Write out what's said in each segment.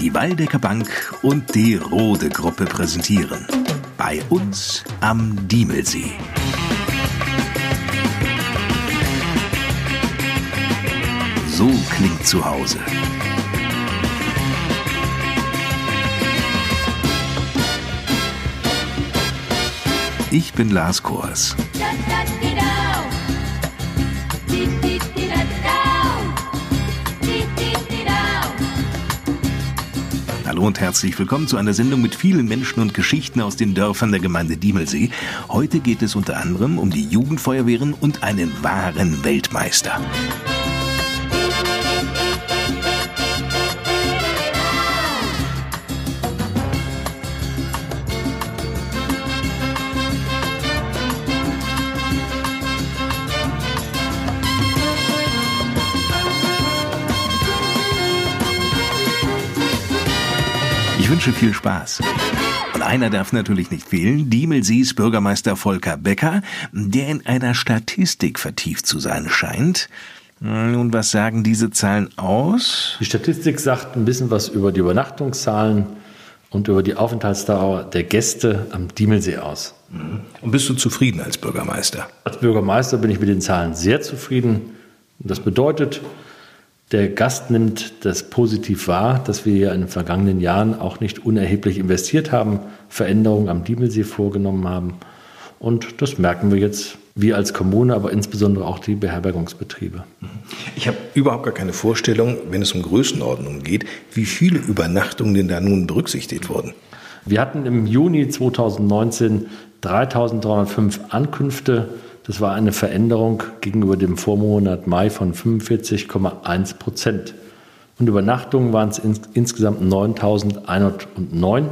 Die Waldecker Bank und die Rohde-Gruppe präsentieren. Bei uns am Diemelsee. So klingt zu Hause. Ich bin Lars Cohrs. Hallo und herzlich willkommen zu einer Sendung mit vielen Menschen und Geschichten aus den Dörfern der Gemeinde Diemelsee. Heute geht es unter anderem um die Jugendfeuerwehren und einen wahren Weltmeister. Ich wünsche viel Spaß. Und einer darf natürlich nicht fehlen, Diemelsees Bürgermeister Volker Becker, der in einer Statistik vertieft zu sein scheint. Nun, was sagen diese Zahlen aus? Die Statistik sagt ein bisschen was über die Übernachtungszahlen und über die Aufenthaltsdauer der Gäste am Diemelsee aus. Und bist du zufrieden als Bürgermeister? Als Bürgermeister bin ich mit den Zahlen sehr zufrieden. Das bedeutet, der Gast nimmt das positiv wahr, dass wir in den vergangenen Jahren auch nicht unerheblich investiert haben, Veränderungen am Diemelsee vorgenommen haben. Und das merken wir jetzt, wir als Kommune, aber insbesondere auch die Beherbergungsbetriebe. Ich habe überhaupt gar keine Vorstellung, wenn es um Größenordnung geht, wie viele Übernachtungen denn da nun berücksichtigt wurden. Wir hatten im Juni 2019 3.305 Ankünfte. Das war eine Veränderung gegenüber dem Vormonat Mai von 45,1%. Und Übernachtungen waren es insgesamt 9.109.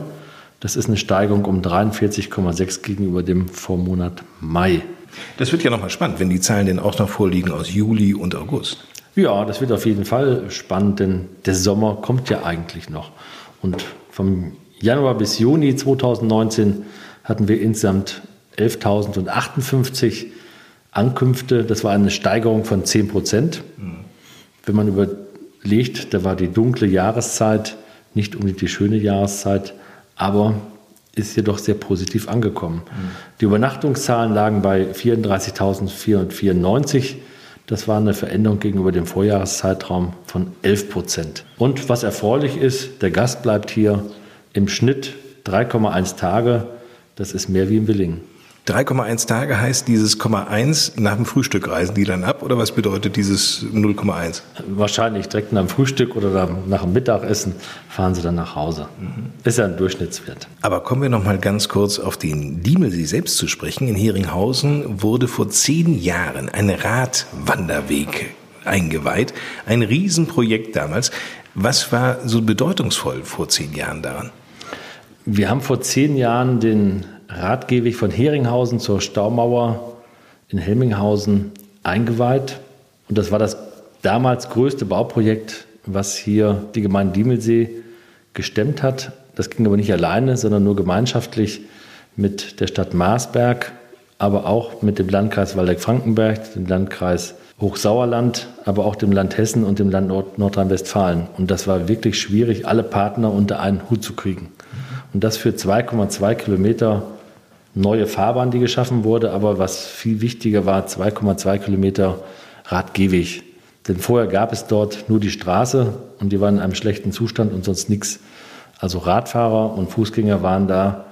Das ist eine Steigerung um 43,6 gegenüber dem Vormonat Mai. Das wird ja nochmal spannend, wenn die Zahlen denn auch noch vorliegen aus Juli und August. Ja, das wird auf jeden Fall spannend, denn der Sommer kommt ja eigentlich noch. Und vom Januar bis Juni 2019 hatten wir insgesamt 11.058 Ankünfte. Das war eine Steigerung von 10%. Wenn man überlegt, da war die dunkle Jahreszeit nicht unbedingt die schöne Jahreszeit, aber ist jedoch sehr positiv angekommen. Die Übernachtungszahlen lagen bei 34.494. Das war eine Veränderung gegenüber dem Vorjahreszeitraum von 11%. Und was erfreulich ist, der Gast bleibt hier im Schnitt 3,1 Tage. Das ist mehr wie in Willingen. 3,1 Tage heißt dieses 0,1 nach dem Frühstück reisen die dann ab? Oder was bedeutet dieses 0,1? Wahrscheinlich direkt nach dem Frühstück oder nach dem Mittagessen fahren sie dann nach Hause. Ist ja ein Durchschnittswert. Aber kommen wir noch mal ganz kurz auf den Diemelsee selbst zu sprechen. In Heringhausen wurde vor 10 Jahren ein Radwanderweg eingeweiht. Ein Riesenprojekt damals. Was war so bedeutungsvoll vor 10 Jahren daran? Wir haben vor 10 Jahren den Radgehweg von Heringhausen zur Staumauer in Helminghausen eingeweiht. Und das war das damals größte Bauprojekt, was hier die Gemeinde Diemelsee gestemmt hat. Das ging aber nicht alleine, sondern nur gemeinschaftlich mit der Stadt Marsberg, aber auch mit dem Landkreis Waldeck-Frankenberg, dem Landkreis Hochsauerland, aber auch dem Land Hessen und dem Land Nordrhein-Westfalen. Und das war wirklich schwierig, alle Partner unter einen Hut zu kriegen. Und das für 2,2 Kilometer neue Fahrbahn, die geschaffen wurde. Aber was viel wichtiger war, 2,2 Kilometer Radgehweg. Denn vorher gab es dort nur die Straße und die war in einem schlechten Zustand und sonst nichts. Also Radfahrer und Fußgänger waren da,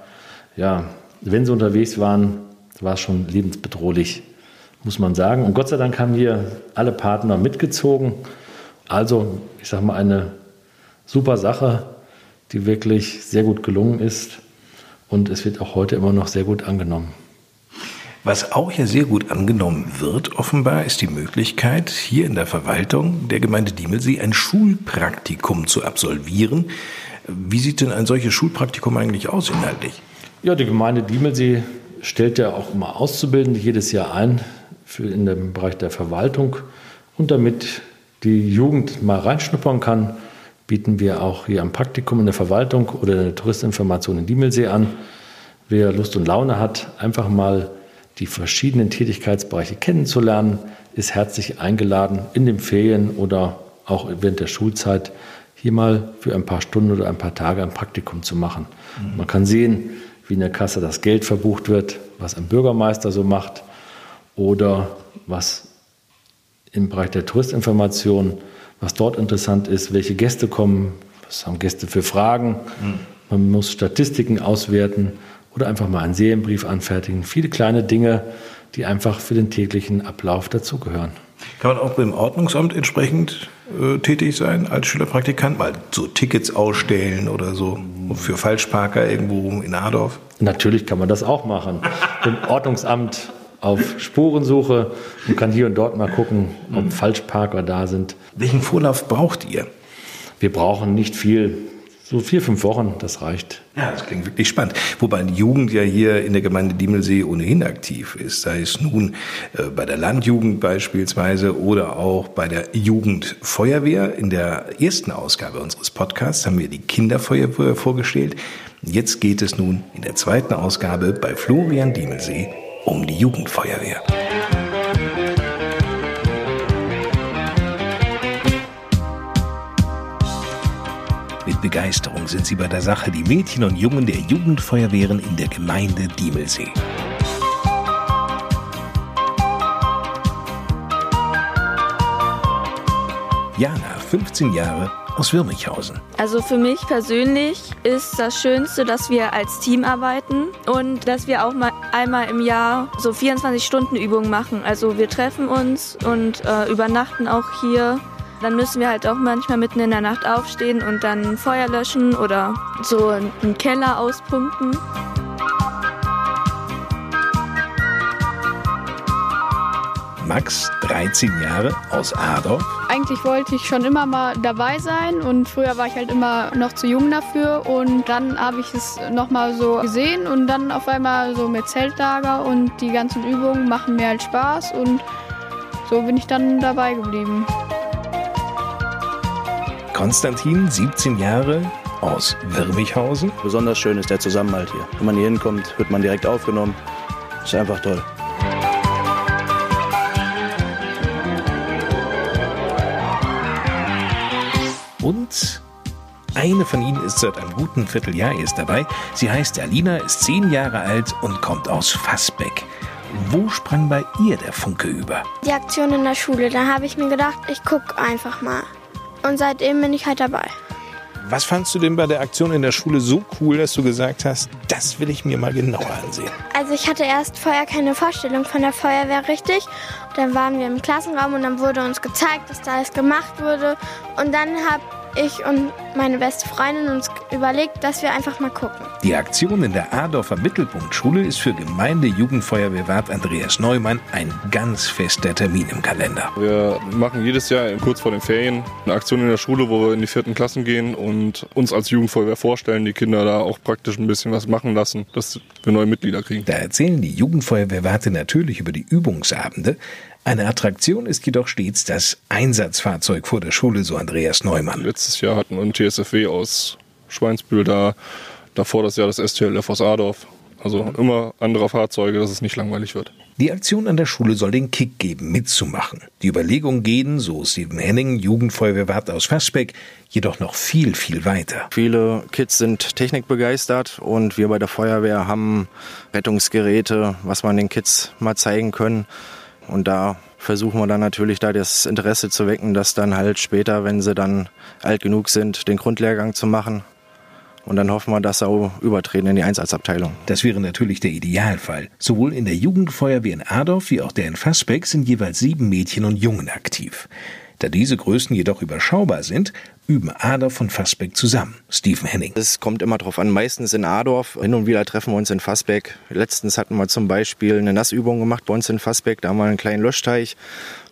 ja, wenn sie unterwegs waren, war es schon lebensbedrohlich, muss man sagen. Und Gott sei Dank haben hier alle Partner mitgezogen. Also, ich sag mal, eine super Sache, die wirklich sehr gut gelungen ist und es wird auch heute immer noch sehr gut angenommen. Was auch ja sehr gut angenommen wird offenbar, ist die Möglichkeit, hier in der Verwaltung der Gemeinde Diemelsee ein Schulpraktikum zu absolvieren. Wie sieht denn ein solches Schulpraktikum eigentlich aus inhaltlich? Ja, die Gemeinde Diemelsee stellt ja auch immer Auszubildende jedes Jahr ein für in dem Bereich der Verwaltung. Und damit die Jugend mal reinschnuppern kann, bieten wir auch hier ein Praktikum in der Verwaltung oder in der Touristinformation in Diemelsee an. Wer Lust und Laune hat, einfach mal die verschiedenen Tätigkeitsbereiche kennenzulernen, ist herzlich eingeladen, in den Ferien oder auch während der Schulzeit hier mal für ein paar Stunden oder ein paar Tage ein Praktikum zu machen. Mhm. Man kann sehen, wie in der Kasse das Geld verbucht wird, was ein Bürgermeister so macht oder was im Bereich der Touristinformation, was dort interessant ist, welche Gäste kommen, was haben Gäste für Fragen. Mhm. Man muss Statistiken auswerten oder einfach mal einen Serienbrief anfertigen. Viele kleine Dinge, die einfach für den täglichen Ablauf dazugehören. Kann man auch beim Ordnungsamt entsprechend tätig sein als Schülerpraktikant? Mal so Tickets ausstellen oder so für Falschparker irgendwo in Adorf? Natürlich kann man das auch machen. Im Ordnungsamt auf Spurensuche und kann hier und dort mal gucken, ob Falschparker da sind. Welchen Vorlauf braucht ihr? Wir brauchen nicht viel. So 4-5 Wochen, das reicht. Ja, das klingt wirklich spannend. Wobei die Jugend ja hier in der Gemeinde Diemelsee ohnehin aktiv ist. Sei es nun bei der Landjugend beispielsweise oder auch bei der Jugendfeuerwehr. In der ersten Ausgabe unseres Podcasts haben wir die Kinderfeuerwehr vorgestellt. Jetzt geht es nun in der zweiten Ausgabe bei Florian Diemelsee um die Jugendfeuerwehr. Mit Begeisterung sind sie bei der Sache, die Mädchen und Jungen der Jugendfeuerwehren in der Gemeinde Diemelsee. Jana, 15 Jahre, aus Wirmighausen. Also für mich persönlich ist das Schönste, dass wir als Team arbeiten und dass wir auch mal einmal im Jahr so 24-Stunden-Übungen machen. Also wir treffen uns und übernachten auch hier. Dann müssen wir halt auch manchmal mitten in der Nacht aufstehen und dann Feuer löschen oder so einen Keller auspumpen. Max, 13 Jahre, aus Adorf. Eigentlich wollte ich schon immer mal dabei sein und früher war ich halt immer noch zu jung dafür und dann habe ich es nochmal so gesehen und dann auf einmal so mit Zeltlager und die ganzen Übungen machen mir halt Spaß und so bin ich dann dabei geblieben. Konstantin, 17 Jahre, aus Wirmighausen. Besonders schön ist der Zusammenhalt hier. Wenn man hier hinkommt, wird man direkt aufgenommen. Ist einfach toll. Und eine von ihnen ist seit einem guten Vierteljahr erst dabei. Sie heißt Alina, ist 10 Jahre alt und kommt aus Vasbeck. Wo sprang bei ihr der Funke über? Die Aktion in der Schule. Da habe ich mir gedacht, ich gucke einfach mal. Und seitdem bin ich halt dabei. Was fandst du denn bei der Aktion in der Schule so cool, dass du gesagt hast, das will ich mir mal genauer ansehen? Also ich hatte erst vorher keine Vorstellung von der Feuerwehr richtig. Dann waren wir im Klassenraum und dann wurde uns gezeigt, dass da alles gemacht wurde. Und dann habe ich und meine beste Freundin uns überlegt, dass wir einfach mal gucken. Die Aktion in der Adorfer Mittelpunktschule ist für Gemeindejugendfeuerwehrwart Andreas Neumann ein ganz fester Termin im Kalender. Wir machen jedes Jahr kurz vor den Ferien eine Aktion in der Schule, wo wir in die 4. Klassen gehen und uns als Jugendfeuerwehr vorstellen, die Kinder da auch praktisch ein bisschen was machen lassen, dass wir neue Mitglieder kriegen. Da erzählen die Jugendfeuerwehrwarte natürlich über die Übungsabende. Eine Attraktion ist jedoch stets das Einsatzfahrzeug vor der Schule, so Andreas Neumann. Letztes Jahr hatten wir einen TSFW aus Schweinsbühl da, davor das Jahr das STLF aus Adorf. Also immer andere Fahrzeuge, dass es nicht langweilig wird. Die Aktion an der Schule soll den Kick geben, mitzumachen. Die Überlegungen gehen, so Stephen Henning, Jugendfeuerwehrwart aus Vasbeck, jedoch noch viel, viel weiter. Viele Kids sind technikbegeistert und wir bei der Feuerwehr haben Rettungsgeräte, was man den Kids mal zeigen können. Und da versuchen wir dann natürlich da das Interesse zu wecken, dass dann halt später, wenn sie dann alt genug sind, den Grundlehrgang zu machen. Und dann hoffen wir, dass sie auch übertreten in die Einsatzabteilung. Das wäre natürlich der Idealfall. Sowohl in der Jugendfeuerwehr in Adorf wie auch der in Vasbeck sind jeweils 7 Mädchen und Jungen aktiv. Da diese Größen jedoch überschaubar sind, üben Adorf und Vasbeck zusammen. Stephen Henning. Es kommt immer drauf an. Meistens in Adorf. Hin und wieder treffen wir uns in Vasbeck. Letztens hatten wir zum Beispiel eine Nassübung gemacht bei uns in Vasbeck. Da haben wir einen kleinen Löschteich.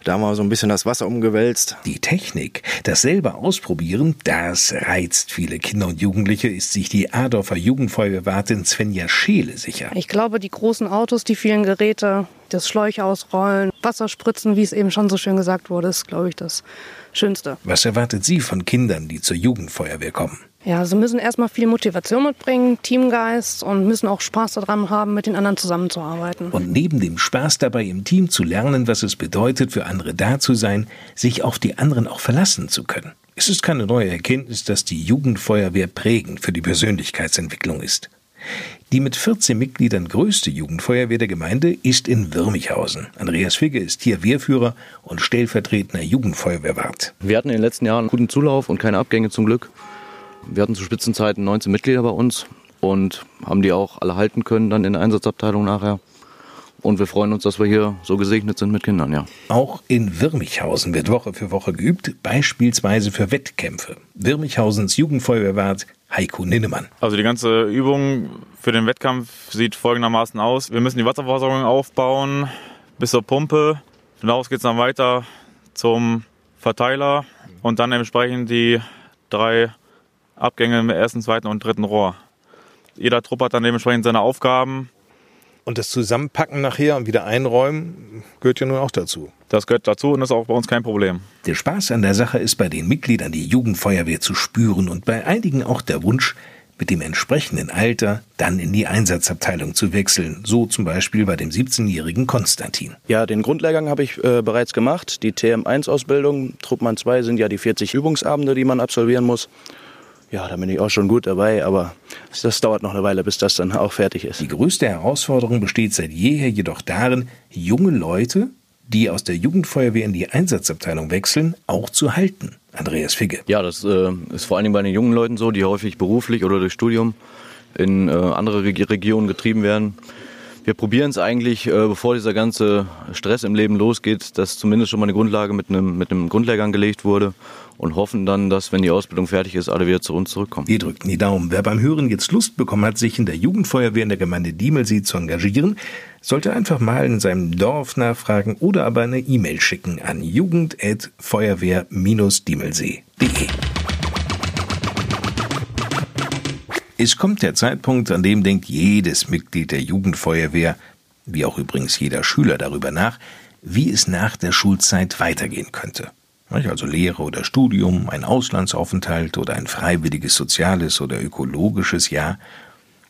Da haben wir so ein bisschen das Wasser umgewälzt. Die Technik, das selber ausprobieren, das reizt viele Kinder und Jugendliche, ist sich die Adorfer Jugendfeuerwehrwartin Svenja Scheele sicher. Ich glaube, die großen Autos, die vielen Geräte, das Schläuche ausrollen, Wasserspritzen, wie es eben schon so schön gesagt wurde, ist, glaube ich, das Schönste. Was erwartet sie von Kindern, die zur Jugendfeuerwehr kommen? Ja, sie müssen erstmal viel Motivation mitbringen, Teamgeist und müssen auch Spaß daran haben, mit den anderen zusammenzuarbeiten. Und neben dem Spaß dabei, im Team zu lernen, was es bedeutet, für andere da zu sein, sich auf die anderen auch verlassen zu können. Es ist keine neue Erkenntnis, dass die Jugendfeuerwehr prägend für die Persönlichkeitsentwicklung ist. Die mit 14 Mitgliedern größte Jugendfeuerwehr der Gemeinde ist in Wirmighausen. Andreas Figge ist hier Wehrführer und stellvertretender Jugendfeuerwehrwart. Wir hatten in den letzten Jahren einen guten Zulauf und keine Abgänge zum Glück. Wir hatten zu Spitzenzeiten 19 Mitglieder bei uns und haben die auch alle halten können dann in der Einsatzabteilung nachher. Und wir freuen uns, dass wir hier so gesegnet sind mit Kindern, ja. Auch in Wirmighausen wird Woche für Woche geübt, beispielsweise für Wettkämpfe. Wirmighausens Jugendfeuerwehrwart Heiko Ninnemann. Also die ganze Übung für den Wettkampf sieht folgendermaßen aus. Wir müssen die Wasserversorgung aufbauen bis zur Pumpe. Von da aus geht es dann weiter zum Verteiler und dann entsprechend die 3 Abgänge im 1., 2. und 3. Rohr. Jeder Trupp hat dann dementsprechend seine Aufgaben. Und das Zusammenpacken nachher und wieder einräumen gehört ja nun auch dazu. Das gehört dazu und ist auch bei uns kein Problem. Der Spaß an der Sache ist bei den Mitgliedern die Jugendfeuerwehr zu spüren und bei einigen auch der Wunsch, mit dem entsprechenden Alter dann in die Einsatzabteilung zu wechseln. So zum Beispiel bei dem 17-jährigen Konstantin. Ja, den Grundlehrgang habe ich bereits gemacht. Die TM1-Ausbildung, Truppmann 2 sind ja die 40 Übungsabende, die man absolvieren muss. Ja, da bin ich auch schon gut dabei, aber das dauert noch eine Weile, bis das dann auch fertig ist. Die größte Herausforderung besteht seit jeher jedoch darin, junge Leute, die aus der Jugendfeuerwehr in die Einsatzabteilung wechseln, auch zu halten. Andreas Figge. Ja, das ist vor allem bei den jungen Leuten so, die häufig beruflich oder durch Studium in andere Regionen getrieben werden. Wir probieren es eigentlich, bevor dieser ganze Stress im Leben losgeht, dass zumindest schon mal eine Grundlage mit einem Grundlehrgang gelegt wurde und hoffen dann, dass, wenn die Ausbildung fertig ist, alle wieder zu uns zurückkommen. Wir drückten die Daumen. Wer beim Hören jetzt Lust bekommen hat, sich in der Jugendfeuerwehr in der Gemeinde Diemelsee zu engagieren, sollte einfach mal in seinem Dorf nachfragen oder aber eine E-Mail schicken an jugend@feuerwehr-diemelsee.de. Es kommt der Zeitpunkt, an dem denkt jedes Mitglied der Jugendfeuerwehr, wie auch übrigens jeder Schüler, darüber nach, wie es nach der Schulzeit weitergehen könnte. Also Lehre oder Studium, ein Auslandsaufenthalt oder ein freiwilliges soziales oder ökologisches Jahr.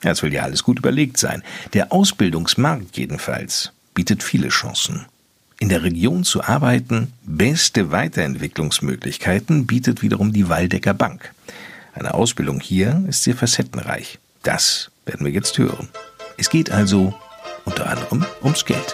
Das will ja alles gut überlegt sein. Der Ausbildungsmarkt jedenfalls bietet viele Chancen. In der Region zu arbeiten, beste Weiterentwicklungsmöglichkeiten bietet wiederum die Waldecker Bank. Eine Ausbildung hier ist sehr facettenreich. Das werden wir jetzt hören. Es geht also unter anderem ums Geld.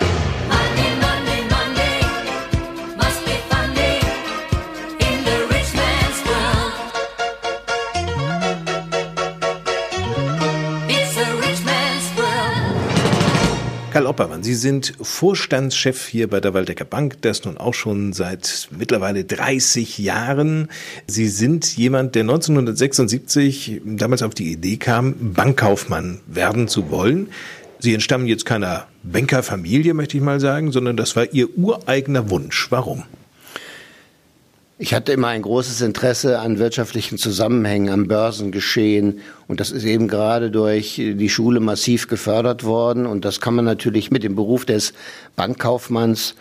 Karl Oppermann, Sie sind Vorstandschef hier bei der Waldecker Bank, das nun auch schon seit mittlerweile 30 Jahren. Sie sind jemand, der 1976 damals auf die Idee kam, Bankkaufmann werden zu wollen. Sie entstammen jetzt keiner Bankerfamilie, möchte ich mal sagen, sondern das war Ihr ureigener Wunsch. Warum? Ich hatte immer ein großes Interesse an wirtschaftlichen Zusammenhängen, am Börsengeschehen. Und das ist eben gerade durch die Schule massiv gefördert worden. Und das kann man natürlich mit dem Beruf des Bankkaufmanns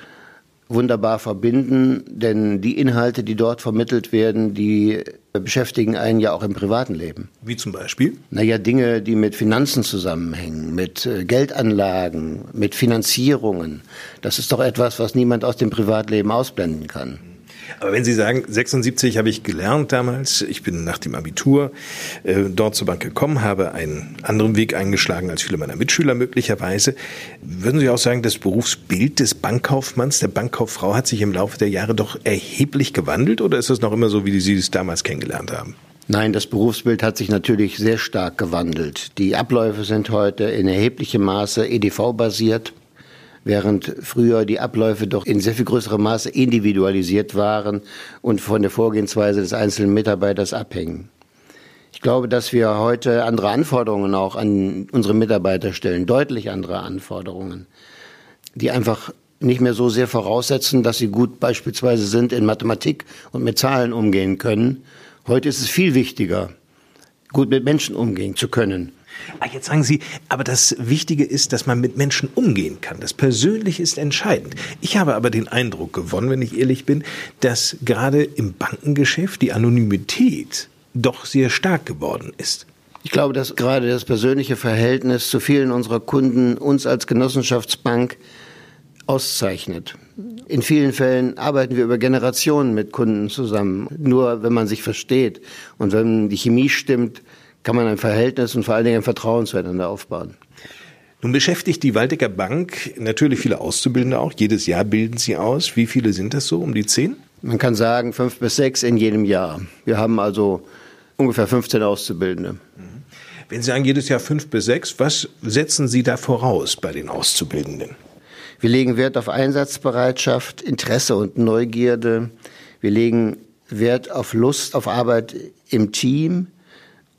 wunderbar verbinden. Denn die Inhalte, die dort vermittelt werden, die beschäftigen einen ja auch im privaten Leben. Wie zum Beispiel? Naja, Dinge, die mit Finanzen zusammenhängen, mit Geldanlagen, mit Finanzierungen. Das ist doch etwas, was niemand aus dem Privatleben ausblenden kann. Aber wenn Sie sagen, 76 habe ich gelernt damals, ich bin nach dem Abitur dort zur Bank gekommen, habe einen anderen Weg eingeschlagen als viele meiner Mitschüler möglicherweise, würden Sie auch sagen, das Berufsbild des Bankkaufmanns, der Bankkauffrau hat sich im Laufe der Jahre doch erheblich gewandelt oder ist das noch immer so, wie Sie es damals kennengelernt haben? Nein, das Berufsbild hat sich natürlich sehr stark gewandelt. Die Abläufe sind heute in erheblichem Maße EDV-basiert. Während früher die Abläufe doch in sehr viel größerem Maße individualisiert waren und von der Vorgehensweise des einzelnen Mitarbeiters abhängen. Ich glaube, dass wir heute andere Anforderungen auch an unsere Mitarbeiter stellen, deutlich andere Anforderungen, die einfach nicht mehr so sehr voraussetzen, dass sie gut beispielsweise sind in Mathematik und mit Zahlen umgehen können. Heute ist es viel wichtiger, gut mit Menschen umgehen zu können. Jetzt sagen Sie, aber das Wichtige ist, dass man mit Menschen umgehen kann. Das Persönliche ist entscheidend. Ich habe aber den Eindruck gewonnen, wenn ich ehrlich bin, dass gerade im Bankengeschäft die Anonymität doch sehr stark geworden ist. Ich glaube, dass gerade das persönliche Verhältnis zu vielen unserer Kunden uns als Genossenschaftsbank auszeichnet. In vielen Fällen arbeiten wir über Generationen mit Kunden zusammen. Nur wenn man sich versteht und wenn die Chemie stimmt, kann man ein Verhältnis und vor allen Dingen ein Vertrauen zueinander aufbauen. Nun beschäftigt die Waldecker Bank natürlich viele Auszubildende auch. Jedes Jahr bilden sie aus. Wie viele sind das so? Um die 10? Man kann sagen 5 bis 6 in jedem Jahr. Wir haben also ungefähr 15 Auszubildende. Wenn Sie sagen jedes Jahr 5 bis 6, was setzen Sie da voraus bei den Auszubildenden? Wir legen Wert auf Einsatzbereitschaft, Interesse und Neugierde. Wir legen Wert auf Lust auf Arbeit im Team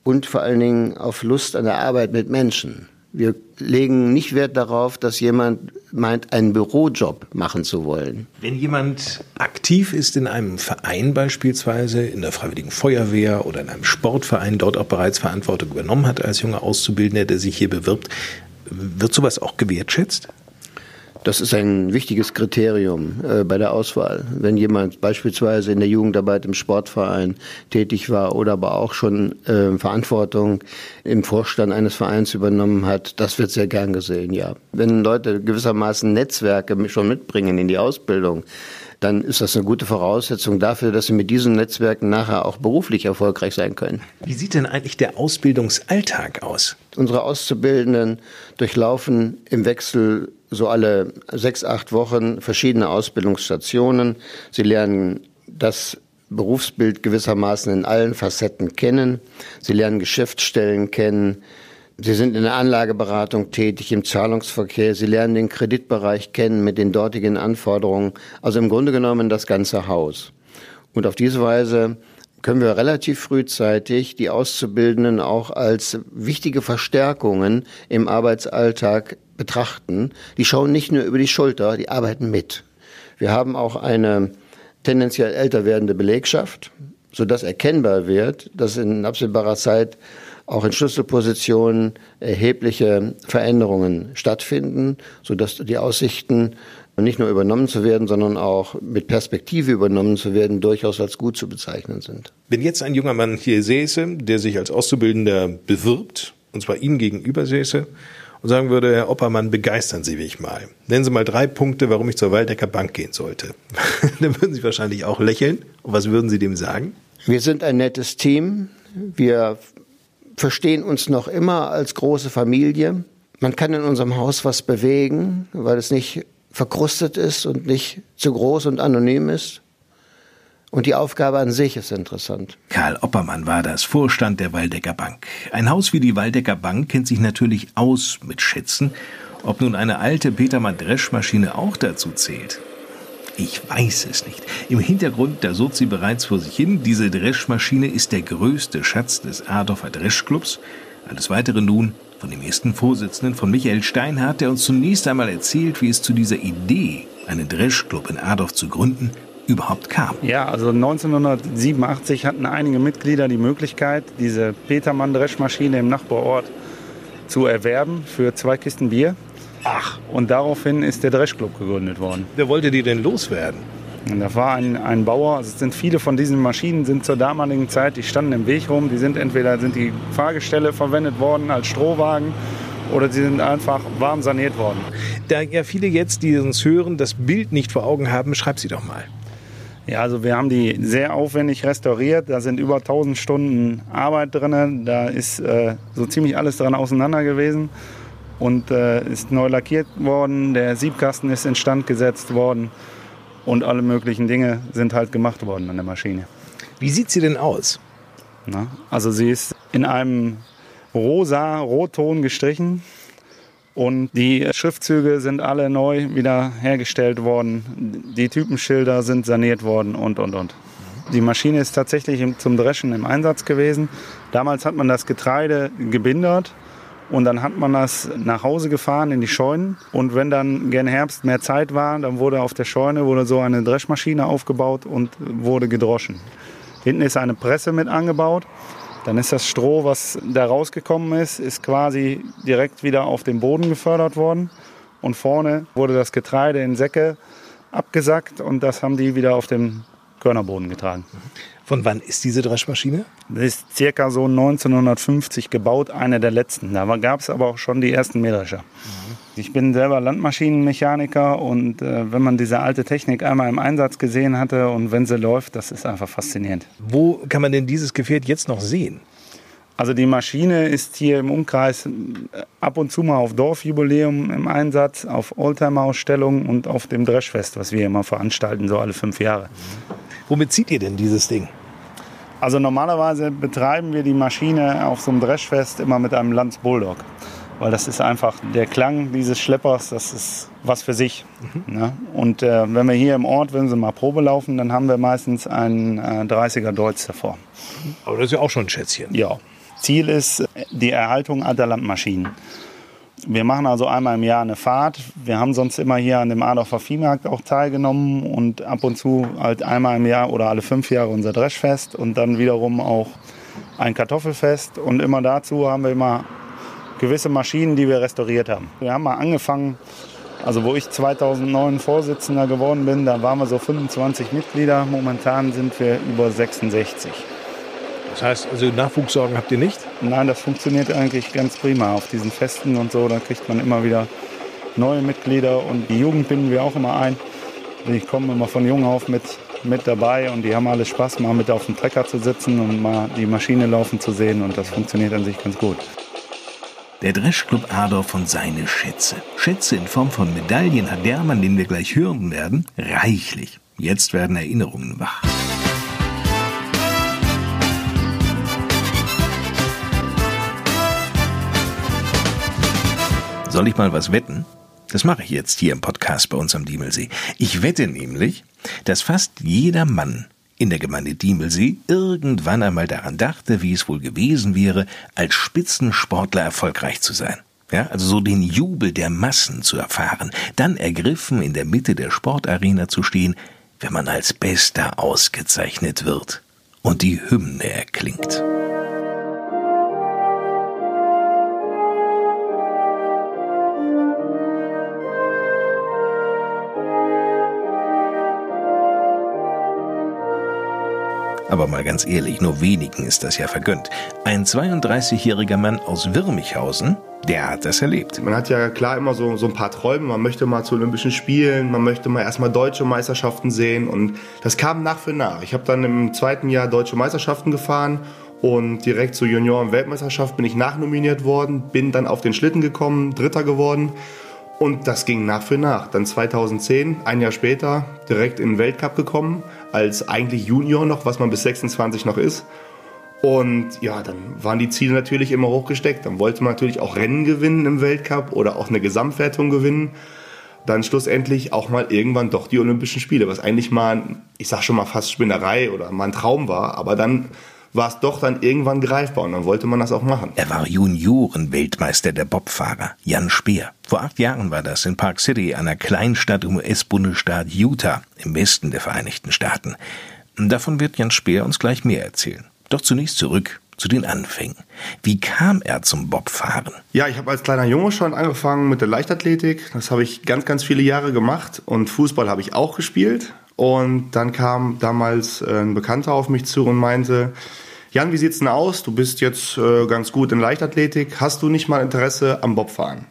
und vor allen Dingen auf Lust an der Arbeit mit Menschen. Wir legen nicht Wert darauf, dass jemand meint, einen Bürojob machen zu wollen. Wenn jemand aktiv ist in einem Verein beispielsweise, in der Freiwilligen Feuerwehr oder in einem Sportverein, dort auch bereits Verantwortung übernommen hat als junger Auszubildender, der sich hier bewirbt, wird sowas auch gewertschätzt? Das ist ein wichtiges Kriterium bei der Auswahl. Wenn jemand beispielsweise in der Jugendarbeit im Sportverein tätig war oder aber auch schon Verantwortung im Vorstand eines Vereins übernommen hat, das wird sehr gern gesehen, ja. Wenn Leute gewissermaßen Netzwerke schon mitbringen in die Ausbildung, dann ist das eine gute Voraussetzung dafür, dass sie mit diesen Netzwerken nachher auch beruflich erfolgreich sein können. Wie sieht denn eigentlich der Ausbildungsalltag aus? Unsere Auszubildenden durchlaufen im Wechsel so alle 6, 8 Wochen verschiedene Ausbildungsstationen. Sie lernen das Berufsbild gewissermaßen in allen Facetten kennen. Sie lernen Geschäftsstellen kennen. Sie sind in der Anlageberatung tätig, im Zahlungsverkehr. Sie lernen den Kreditbereich kennen mit den dortigen Anforderungen. Also im Grunde genommen das ganze Haus. Und auf diese Weise können wir relativ frühzeitig die Auszubildenden auch als wichtige Verstärkungen im Arbeitsalltag betrachten. Die schauen nicht nur über die Schulter, die arbeiten mit. Wir haben auch eine tendenziell älter werdende Belegschaft, sodass erkennbar wird, dass in absehbarer Zeit auch in Schlüsselpositionen erhebliche Veränderungen stattfinden, sodass die Aussichten, nicht nur übernommen zu werden, sondern auch mit Perspektive übernommen zu werden, durchaus als gut zu bezeichnen sind. Wenn jetzt ein junger Mann hier säße, der sich als Auszubildender bewirbt, und zwar Ihnen gegenüber säße, und sagen würde, Herr Oppermann, begeistern Sie mich mal. Nennen Sie mal 3 Punkte, warum ich zur Waldecker Bank gehen sollte. Dann würden Sie wahrscheinlich auch lächeln. Und was würden Sie dem sagen? Wir sind ein nettes Team. Wir verstehen uns noch immer als große Familie. Man kann in unserem Haus was bewegen, weil es nicht verkrustet ist und nicht zu groß und anonym ist. Und die Aufgabe an sich ist interessant. Karl Oppermann war das, Vorstand der Waldecker Bank. Ein Haus wie die Waldecker Bank kennt sich natürlich aus mit Schätzen. Ob nun eine alte Petermann-Dreschmaschine auch dazu zählt? Ich weiß es nicht. Im Hintergrund, da surrt sie bereits vor sich hin. Diese Dreschmaschine ist der größte Schatz des Adorfer Dreschclubs. Alles Weitere nun von dem ersten Vorsitzenden, von Michael Steinhardt, der uns zunächst einmal erzählt, wie es zu dieser Idee, einen Dreschclub in Adorf zu gründen, überhaupt kam. Ja, also 1987 hatten einige Mitglieder die Möglichkeit, diese Petermann-Dreschmaschine im Nachbarort zu erwerben für 2 Kisten Bier. Ach, und daraufhin ist der Dreschclub gegründet worden. Wer wollte die denn loswerden? Und da war ein Bauer, also es sind viele von diesen Maschinen, sind zur damaligen Zeit, die standen im Weg rum, die sind entweder sind die Fahrgestelle verwendet worden als Strohwagen oder sie sind einfach warm saniert worden. Da ja viele jetzt, die uns hören, das Bild nicht vor Augen haben, schreib sie doch mal. Ja, also wir haben die sehr aufwendig restauriert, da sind über 1000 Stunden Arbeit drin, da ist so ziemlich alles dran auseinander gewesen und ist neu lackiert worden, der Siebkasten ist instand gesetzt worden und alle möglichen Dinge sind halt gemacht worden an der Maschine. Wie sieht sie denn aus? Na, also sie ist in einem rosa Rotton gestrichen. Und die Schriftzüge sind alle neu wieder hergestellt worden. Die Typenschilder sind saniert worden und. Die Maschine ist tatsächlich zum Dreschen im Einsatz gewesen. Damals hat man das Getreide gebindert und dann hat man das nach Hause gefahren in die Scheunen. Und wenn dann gegen Herbst mehr Zeit war, dann wurde auf der Scheune so eine Dreschmaschine aufgebaut und wurde gedroschen. Hinten ist eine Presse mit angebaut. Dann ist das Stroh, was da rausgekommen ist, quasi direkt wieder auf den Boden gefördert worden. Und vorne wurde das Getreide in Säcke abgesackt und das haben die wieder auf den Körnerboden getragen. Von wann ist diese Dreschmaschine? Das ist circa so 1950 gebaut, eine der letzten. Da gab es aber auch schon die ersten Mähdrescher. Mhm. Ich bin selber Landmaschinenmechaniker und wenn man diese alte Technik einmal im Einsatz gesehen hatte und wenn sie läuft, das ist einfach faszinierend. Wo kann man denn dieses Gefährt jetzt noch sehen? Also die Maschine ist hier im Umkreis ab und zu mal auf Dorfjubiläum im Einsatz, auf Oldtimer-Ausstellungen und auf dem Dreschfest, was wir immer veranstalten, so alle 5 Jahre. Womit zieht ihr denn dieses Ding? Also normalerweise betreiben wir die Maschine auf so einem Dreschfest immer mit einem Lanz Bulldog. Weil das ist einfach der Klang dieses Schleppers, das ist was für sich. Mhm. Ne? Und wenn wir hier im Ort, wenn sie mal Probe laufen, dann haben wir meistens einen 30er Deutz davor. Aber das ist ja auch schon ein Schätzchen. Ja. Ziel ist die Erhaltung alter Landmaschinen. Wir machen also einmal im Jahr eine Fahrt. Wir haben sonst immer hier an dem Adorfer Viehmarkt auch teilgenommen und ab und zu halt einmal im Jahr oder alle 5 Jahre unser Dreschfest und dann wiederum auch ein Kartoffelfest. Und immer dazu haben wir immer gewisse Maschinen, die wir restauriert haben. Wir haben mal angefangen, also wo ich 2009 Vorsitzender geworden bin, da waren wir so 25 Mitglieder. Momentan sind wir über 66. Das heißt, also Nachwuchssorgen habt ihr nicht? Nein, das funktioniert eigentlich ganz prima auf diesen Festen und so. Da kriegt man immer wieder neue Mitglieder und die Jugend binden wir auch immer ein. Die kommen immer von jung auf mit dabei und die haben alle Spaß, mal mit auf dem Trecker zu sitzen und mal die Maschine laufen zu sehen und das funktioniert an sich ganz gut. Der Dreschclub Adorf und seine Schätze. Schätze in Form von Medaillen hat der Mann, den wir gleich hören werden, reichlich. Jetzt werden Erinnerungen wach. Soll ich mal was wetten? Das mache ich jetzt hier im Podcast bei uns am Diemelsee. Ich wette nämlich, dass fast jeder Mann in der Gemeinde Diemelsee irgendwann einmal daran dachte, wie es wohl gewesen wäre, als Spitzensportler erfolgreich zu sein. Ja, also so den Jubel der Massen zu erfahren, dann ergriffen in der Mitte der Sportarena zu stehen, wenn man als Bester ausgezeichnet wird und die Hymne erklingt. Aber mal ganz ehrlich, nur wenigen ist das ja vergönnt. Ein 32-jähriger Mann aus Wirmighausen, der hat das erlebt. Man hat ja klar immer so ein paar Träume. Man möchte mal zu Olympischen Spielen, man möchte mal erstmal deutsche Meisterschaften sehen. Und das kam nach für nach. Ich habe dann im 2. Jahr deutsche Meisterschaften gefahren und direkt zur Junioren-Weltmeisterschaft bin ich nachnominiert worden, bin dann auf den Schlitten gekommen, 3. geworden. Und das ging nach für nach. Dann 2010, ein Jahr später, direkt in den Weltcup gekommen, als eigentlich Junior noch, was man bis 26 noch ist. Und ja, dann waren die Ziele natürlich immer hochgesteckt. Dann wollte man natürlich auch Rennen gewinnen im Weltcup oder auch eine Gesamtwertung gewinnen. Dann schlussendlich auch mal irgendwann doch die Olympischen Spiele, was eigentlich mal, ich sag schon mal fast Spinnerei oder mal ein Traum war, aber dann war es doch dann irgendwann greifbar und dann wollte man das auch machen. Er war Junioren-Weltmeister der Bobfahrer, Jan Speer. Vor 8 Jahren war das in Park City, einer Kleinstadt im US-Bundesstaat Utah, im Westen der Vereinigten Staaten. Davon wird Jan Speer uns gleich mehr erzählen. Doch zunächst zurück zu den Anfängen. Wie kam er zum Bobfahren? Ja, ich habe als kleiner Junge schon angefangen mit der Leichtathletik. Das habe ich ganz, ganz viele Jahre gemacht und Fußball habe ich auch gespielt. Und dann kam damals ein Bekannter auf mich zu und meinte, Jan, wie sieht's denn aus? Du bist jetzt ganz gut in Leichtathletik. Hast du nicht mal Interesse am Bobfahren?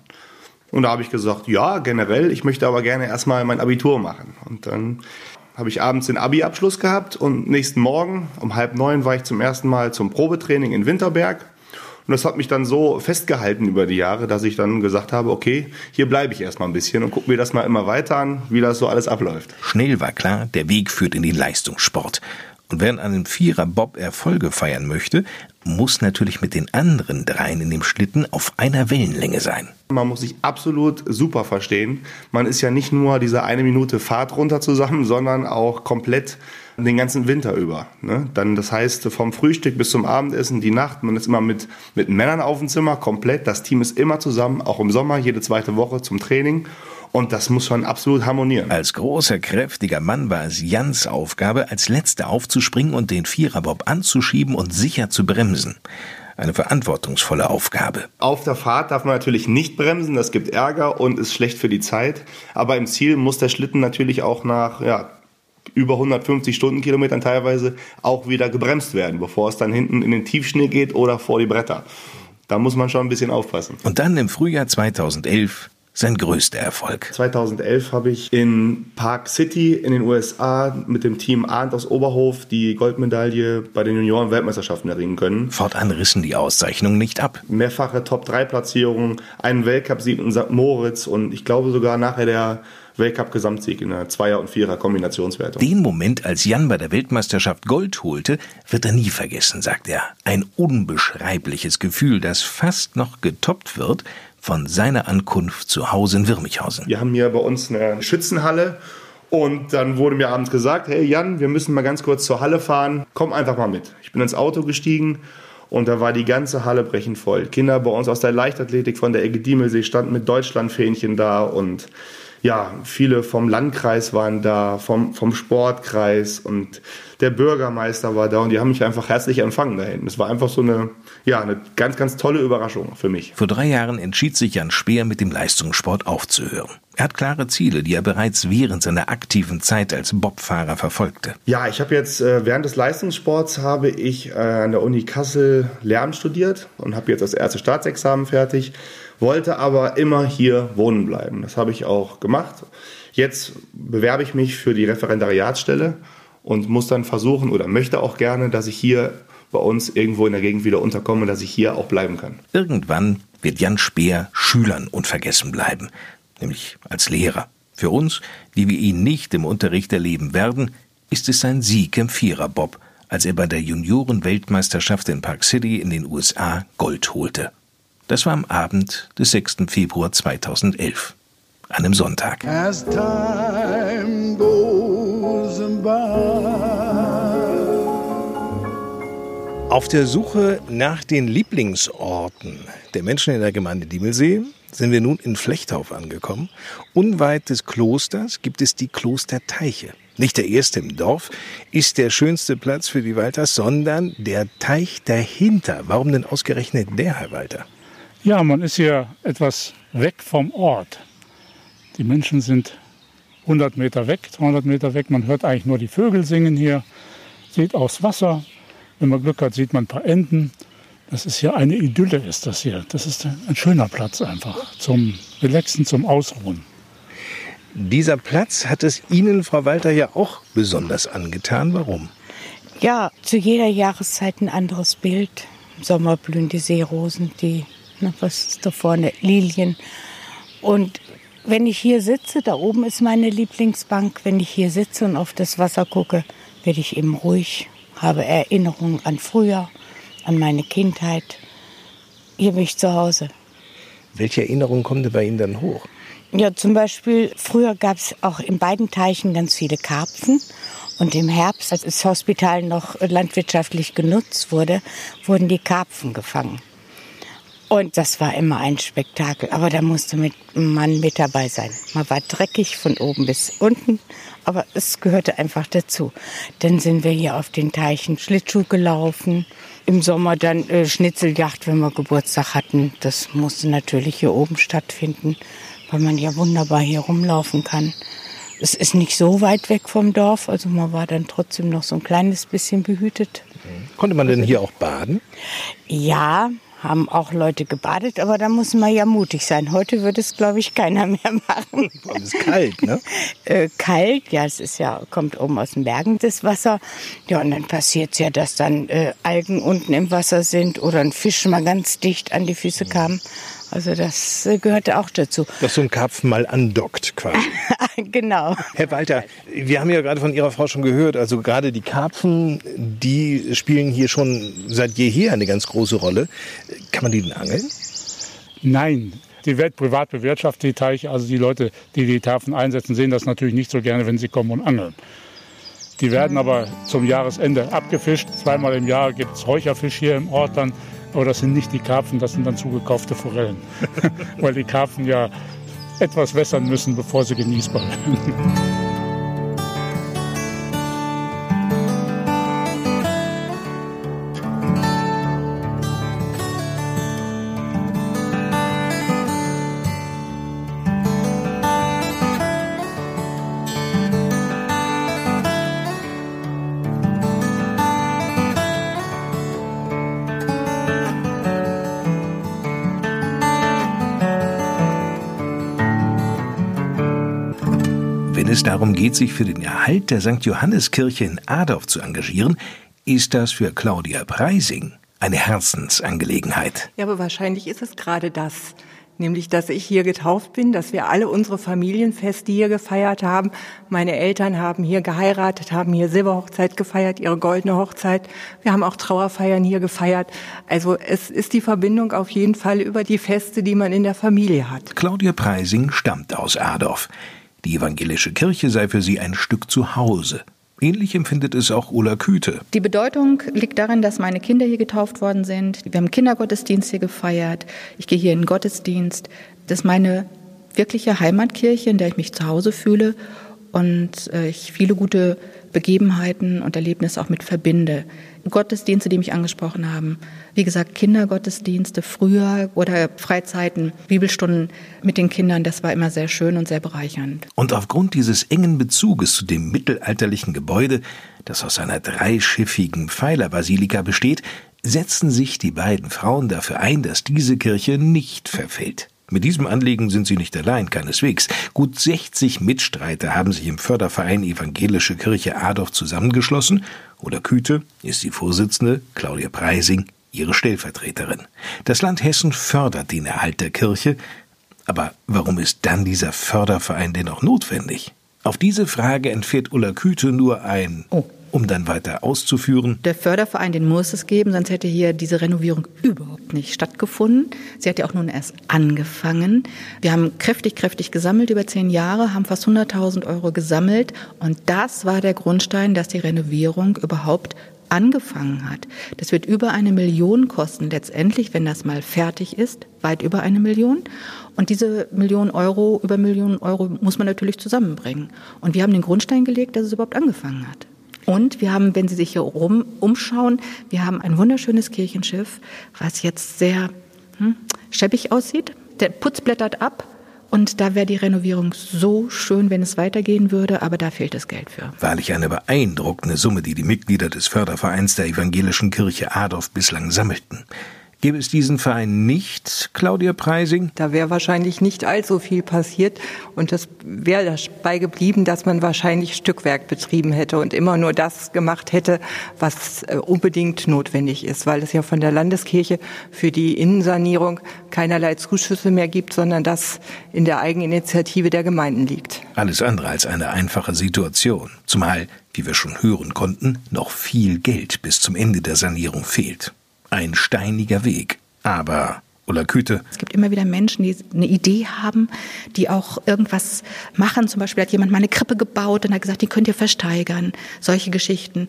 Und da habe ich gesagt, ja, generell. Ich möchte aber gerne erstmal mein Abitur machen. Und dann habe ich abends den Abi-Abschluss gehabt und nächsten Morgen um 8:30 war ich zum ersten Mal zum Probetraining in Winterberg. Und das hat mich dann so festgehalten über die Jahre, dass ich dann gesagt habe, okay, hier bleibe ich erstmal ein bisschen und gucke mir das mal immer weiter an, wie das so alles abläuft. Schnell war klar, der Weg führt in den Leistungssport. Und wer an einem 4er-Bob Erfolge feiern möchte, muss natürlich mit den anderen 3 in dem Schlitten auf einer Wellenlänge sein. Man muss sich absolut super verstehen. Man ist ja nicht nur diese 1 Minute Fahrt runter zusammen, sondern auch komplett den ganzen Winter über. Ne? Dann, das heißt, vom Frühstück bis zum Abendessen, die Nacht, man ist immer mit Männern auf dem Zimmer, komplett. Das Team ist immer zusammen, auch im Sommer, jede 2. Woche zum Training. Und das muss schon absolut harmonieren. Als großer, kräftiger Mann war es Jans Aufgabe, als Letzter aufzuspringen und den 4er-Bob anzuschieben und sicher zu bremsen. Eine verantwortungsvolle Aufgabe. Auf der Fahrt darf man natürlich nicht bremsen, das gibt Ärger und ist schlecht für die Zeit. Aber im Ziel muss der Schlitten natürlich auch nach über 150 Stundenkilometern teilweise auch wieder gebremst werden, bevor es dann hinten in den Tiefschnee geht oder vor die Bretter. Da muss man schon ein bisschen aufpassen. Und dann im Frühjahr 2011 sein größter Erfolg. 2011 habe ich in Park City in den USA mit dem Team Arndt aus Oberhof die Goldmedaille bei den Junioren-Weltmeisterschaften erringen können. Fortan rissen die Auszeichnungen nicht ab. Mehrfache Top-3-Platzierungen, einen Weltcup-Sieg in St. Moritz und ich glaube sogar nachher der Weltcup-Gesamtsieg in der Zweier- und Vierer-Kombinationswertung. Den Moment, als Jan bei der Weltmeisterschaft Gold holte, wird er nie vergessen, sagt er. Ein unbeschreibliches Gefühl, das fast noch getoppt wird von seiner Ankunft zu Hause in Wirmighausen. Wir haben hier bei uns eine Schützenhalle und dann wurde mir abends gesagt, hey Jan, wir müssen mal ganz kurz zur Halle fahren, komm einfach mal mit. Ich bin ins Auto gestiegen und da war die ganze Halle brechend voll. Kinder bei uns aus der Leichtathletik von der Ecke Diemelsee standen mit Deutschlandfähnchen da und ja, viele vom Landkreis waren da, vom Sportkreis und der Bürgermeister war da und die haben mich einfach herzlich empfangen da hinten. Es war einfach so eine ganz, ganz tolle Überraschung für mich. Vor 3 Jahren entschied sich Jan Speer, mit dem Leistungssport aufzuhören. Er hat klare Ziele, die er bereits während seiner aktiven Zeit als Bobfahrer verfolgte. Ja, ich habe jetzt während des Leistungssports an der Uni Kassel Lehramt studiert und habe jetzt das erste Staatsexamen fertig. Wollte aber immer hier wohnen bleiben. Das habe ich auch gemacht. Jetzt bewerbe ich mich für die Referendariatsstelle und muss dann versuchen oder möchte auch gerne, dass ich hier bei uns irgendwo in der Gegend wieder unterkomme, dass ich hier auch bleiben kann. Irgendwann wird Jan Speer Schülern unvergessen bleiben, nämlich als Lehrer. Für uns, die wir ihn nicht im Unterricht erleben werden, ist es sein Sieg im Viererbob, als er bei der Junioren-Weltmeisterschaft in Park City in den USA Gold holte. Das war am Abend des 6. Februar 2011, an einem Sonntag. As time goes by. Auf der Suche nach den Lieblingsorten der Menschen in der Gemeinde Diemelsee sind wir nun in Flechtdorf angekommen. Unweit des Klosters gibt es die Klosterteiche. Nicht der erste im Dorf ist der schönste Platz für die Walters, sondern der Teich dahinter. Warum denn ausgerechnet der, Herr Walter? Ja, man ist hier etwas weg vom Ort. Die Menschen sind 100 Meter weg, 300 Meter weg. Man hört eigentlich nur die Vögel singen hier, sieht aufs Wasser. Wenn man Glück hat, sieht man ein paar Enten. Das ist hier eine Idylle, ist das hier. Das ist ein schöner Platz einfach zum Relaxen, zum Ausruhen. Dieser Platz hat es Ihnen, Frau Walter, ja auch besonders angetan. Warum? Ja, zu jeder Jahreszeit ein anderes Bild. Im Sommer blühen die Seerosen, was ist da vorne? Lilien. Und wenn ich hier sitze, da oben ist meine Lieblingsbank, wenn ich hier sitze und auf das Wasser gucke, werde ich eben ruhig, habe Erinnerungen an früher, an meine Kindheit. Hier bin ich zu Hause. Welche Erinnerungen kommen denn bei Ihnen dann hoch? Ja, zum Beispiel, früher gab es auch in beiden Teichen ganz viele Karpfen. Und im Herbst, als das Hospital noch landwirtschaftlich genutzt wurde, wurden die Karpfen gefangen. Und das war immer ein Spektakel. Aber da musste man mit dabei sein. Man war dreckig von oben bis unten, aber es gehörte einfach dazu. Dann sind wir hier auf den Teichen Schlittschuh gelaufen. Im Sommer dann Schnitzeljagd, wenn wir Geburtstag hatten. Das musste natürlich hier oben stattfinden, weil man ja wunderbar hier rumlaufen kann. Es ist nicht so weit weg vom Dorf, also man war dann trotzdem noch so ein kleines bisschen behütet. Konnte man denn hier auch baden? Ja, haben auch Leute gebadet, aber da muss man ja mutig sein. Heute würde es, glaube ich, keiner mehr machen. Es ist kalt, ne? Kalt, ja, es ist ja, kommt oben aus den Bergen das Wasser. Ja, und dann passiert es ja, dass dann Algen unten im Wasser sind oder ein Fisch mal ganz dicht an die Füße kam. Also das gehörte auch dazu. Dass so ein Karpfen mal andockt quasi. Genau. Herr Walter, wir haben ja gerade von Ihrer Frau schon gehört, also gerade die Karpfen, die spielen hier schon seit jeher eine ganz große Rolle. Kann man die denn angeln? Nein, die wird privat bewirtschaftet, die Teiche. Also die Leute, die die Karpfen einsetzen, sehen das natürlich nicht so gerne, wenn sie kommen und angeln. Die werden aber zum Jahresende abgefischt. Zweimal im Jahr gibt es Räucherfisch hier im Ort dann. Aber das sind nicht die Karpfen, das sind dann zugekaufte Forellen. Weil die Karpfen ja etwas wässern müssen, bevor sie genießbar werden. es darum geht, sich für den Erhalt der St. Johannis Kirche in Adorf zu engagieren, ist das für Claudia Preising eine Herzensangelegenheit. Ja, aber wahrscheinlich ist es gerade das. Nämlich, dass ich hier getauft bin, dass wir alle unsere Familienfeste hier gefeiert haben. Meine Eltern haben hier geheiratet, haben hier Silberhochzeit gefeiert, ihre goldene Hochzeit. Wir haben auch Trauerfeiern hier gefeiert. Also es ist die Verbindung auf jeden Fall über die Feste, die man in der Familie hat. Claudia Preising stammt aus Adorf. Die evangelische Kirche sei für sie ein Stück Zuhause. Ähnlich empfindet es auch Ulla Küthe. Die Bedeutung liegt darin, dass meine Kinder hier getauft worden sind. Wir haben Kindergottesdienst hier gefeiert. Ich gehe hier in den Gottesdienst. Das ist meine wirkliche Heimatkirche, in der ich mich zu Hause fühle und ich viele gute Begebenheiten und Erlebnisse auch mit verbinde. Gottesdienste, die mich angesprochen haben. Wie gesagt, Kindergottesdienste früher oder Freizeiten, Bibelstunden mit den Kindern, das war immer sehr schön und sehr bereichernd. Und aufgrund dieses engen Bezuges zu dem mittelalterlichen Gebäude, das aus einer dreischiffigen Pfeilerbasilika besteht, setzen sich die beiden Frauen dafür ein, dass diese Kirche nicht verfällt. Mit diesem Anliegen sind sie nicht allein, keineswegs. Gut 60 Mitstreiter haben sich im Förderverein Evangelische Kirche Adorf zusammengeschlossen. Ulla Küthe ist die Vorsitzende, Claudia Preising ihre Stellvertreterin. Das Land Hessen fördert den Erhalt der Kirche. Aber warum ist dann dieser Förderverein dennoch notwendig? Auf diese Frage entfährt Ulla Küthe nur ein... Oh. Um dann weiter auszuführen. Der Förderverein, den muss es geben, sonst hätte hier diese Renovierung überhaupt nicht stattgefunden. Sie hat ja auch nun erst angefangen. Wir haben kräftig gesammelt über 10 Jahre, haben fast 100.000 € gesammelt. Und das war der Grundstein, dass die Renovierung überhaupt angefangen hat. Das wird über 1 Million kosten letztendlich, wenn das mal fertig ist, weit über 1 Million. Und diese über Millionen Euro muss man natürlich zusammenbringen. Und wir haben den Grundstein gelegt, dass es überhaupt angefangen hat. Und wir haben, wenn Sie sich hier umschauen, wir haben ein wunderschönes Kirchenschiff, was jetzt sehr scheppig aussieht. Der Putz blättert ab und da wäre die Renovierung so schön, wenn es weitergehen würde, aber da fehlt das Geld für. Wahrlich eine beeindruckende Summe, die die Mitglieder des Fördervereins der Evangelischen Kirche Adorf bislang sammelten. Gäbe es diesen Verein nicht, Claudia Preising? Da wäre wahrscheinlich nicht allzu viel passiert und das wäre dabei geblieben, dass man wahrscheinlich Stückwerk betrieben hätte und immer nur das gemacht hätte, was unbedingt notwendig ist, weil es ja von der Landeskirche für die Innensanierung keinerlei Zuschüsse mehr gibt, sondern das in der Eigeninitiative der Gemeinden liegt. Alles andere als eine einfache Situation, zumal, wie wir schon hören konnten, noch viel Geld bis zum Ende der Sanierung fehlt. Ein steiniger Weg, aber Ulla Küthe. Es gibt immer wieder Menschen, die eine Idee haben, die auch irgendwas machen. Zum Beispiel hat jemand mal eine Krippe gebaut und hat gesagt, die könnt ihr versteigern, solche Geschichten.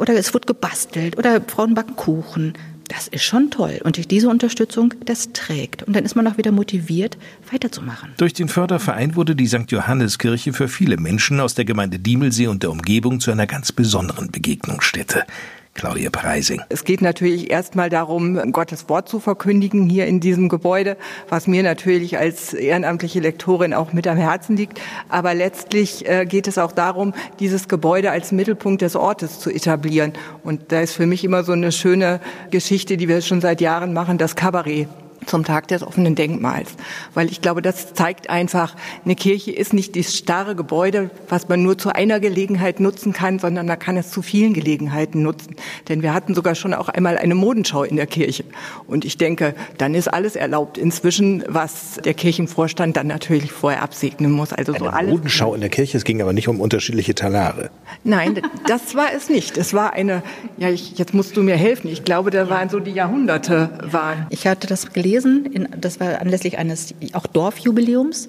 Oder es wurde gebastelt oder Frauen backen Kuchen. Das ist schon toll und durch diese Unterstützung, das trägt. Und dann ist man auch wieder motiviert, weiterzumachen. Durch den Förderverein wurde die St. Johannis Kirche für viele Menschen aus der Gemeinde Diemelsee und der Umgebung zu einer ganz besonderen Begegnungsstätte. Claudia Preising. Es geht natürlich erstmal darum, Gottes Wort zu verkündigen hier in diesem Gebäude, was mir natürlich als ehrenamtliche Lektorin auch mit am Herzen liegt. Aber letztlich geht es auch darum, dieses Gebäude als Mittelpunkt des Ortes zu etablieren. Und da ist für mich immer so eine schöne Geschichte, die wir schon seit Jahren machen, das Kabarett zum Tag des offenen Denkmals. Weil ich glaube, das zeigt einfach, eine Kirche ist nicht dieses starre Gebäude, was man nur zu einer Gelegenheit nutzen kann, sondern man kann es zu vielen Gelegenheiten nutzen. Denn wir hatten sogar schon auch einmal eine Modenschau in der Kirche. Und ich denke, dann ist alles erlaubt inzwischen, was der Kirchenvorstand dann natürlich vorher absegnen muss. Also so eine Modenschau in der Kirche, es ging aber nicht um unterschiedliche Talare. Nein, das war es nicht. Es war eine, jetzt musst du mir helfen. Ich glaube, da waren so die Jahrhunderte waren. Ich hatte das gelesen. Das war anlässlich eines auch Dorfjubiläums.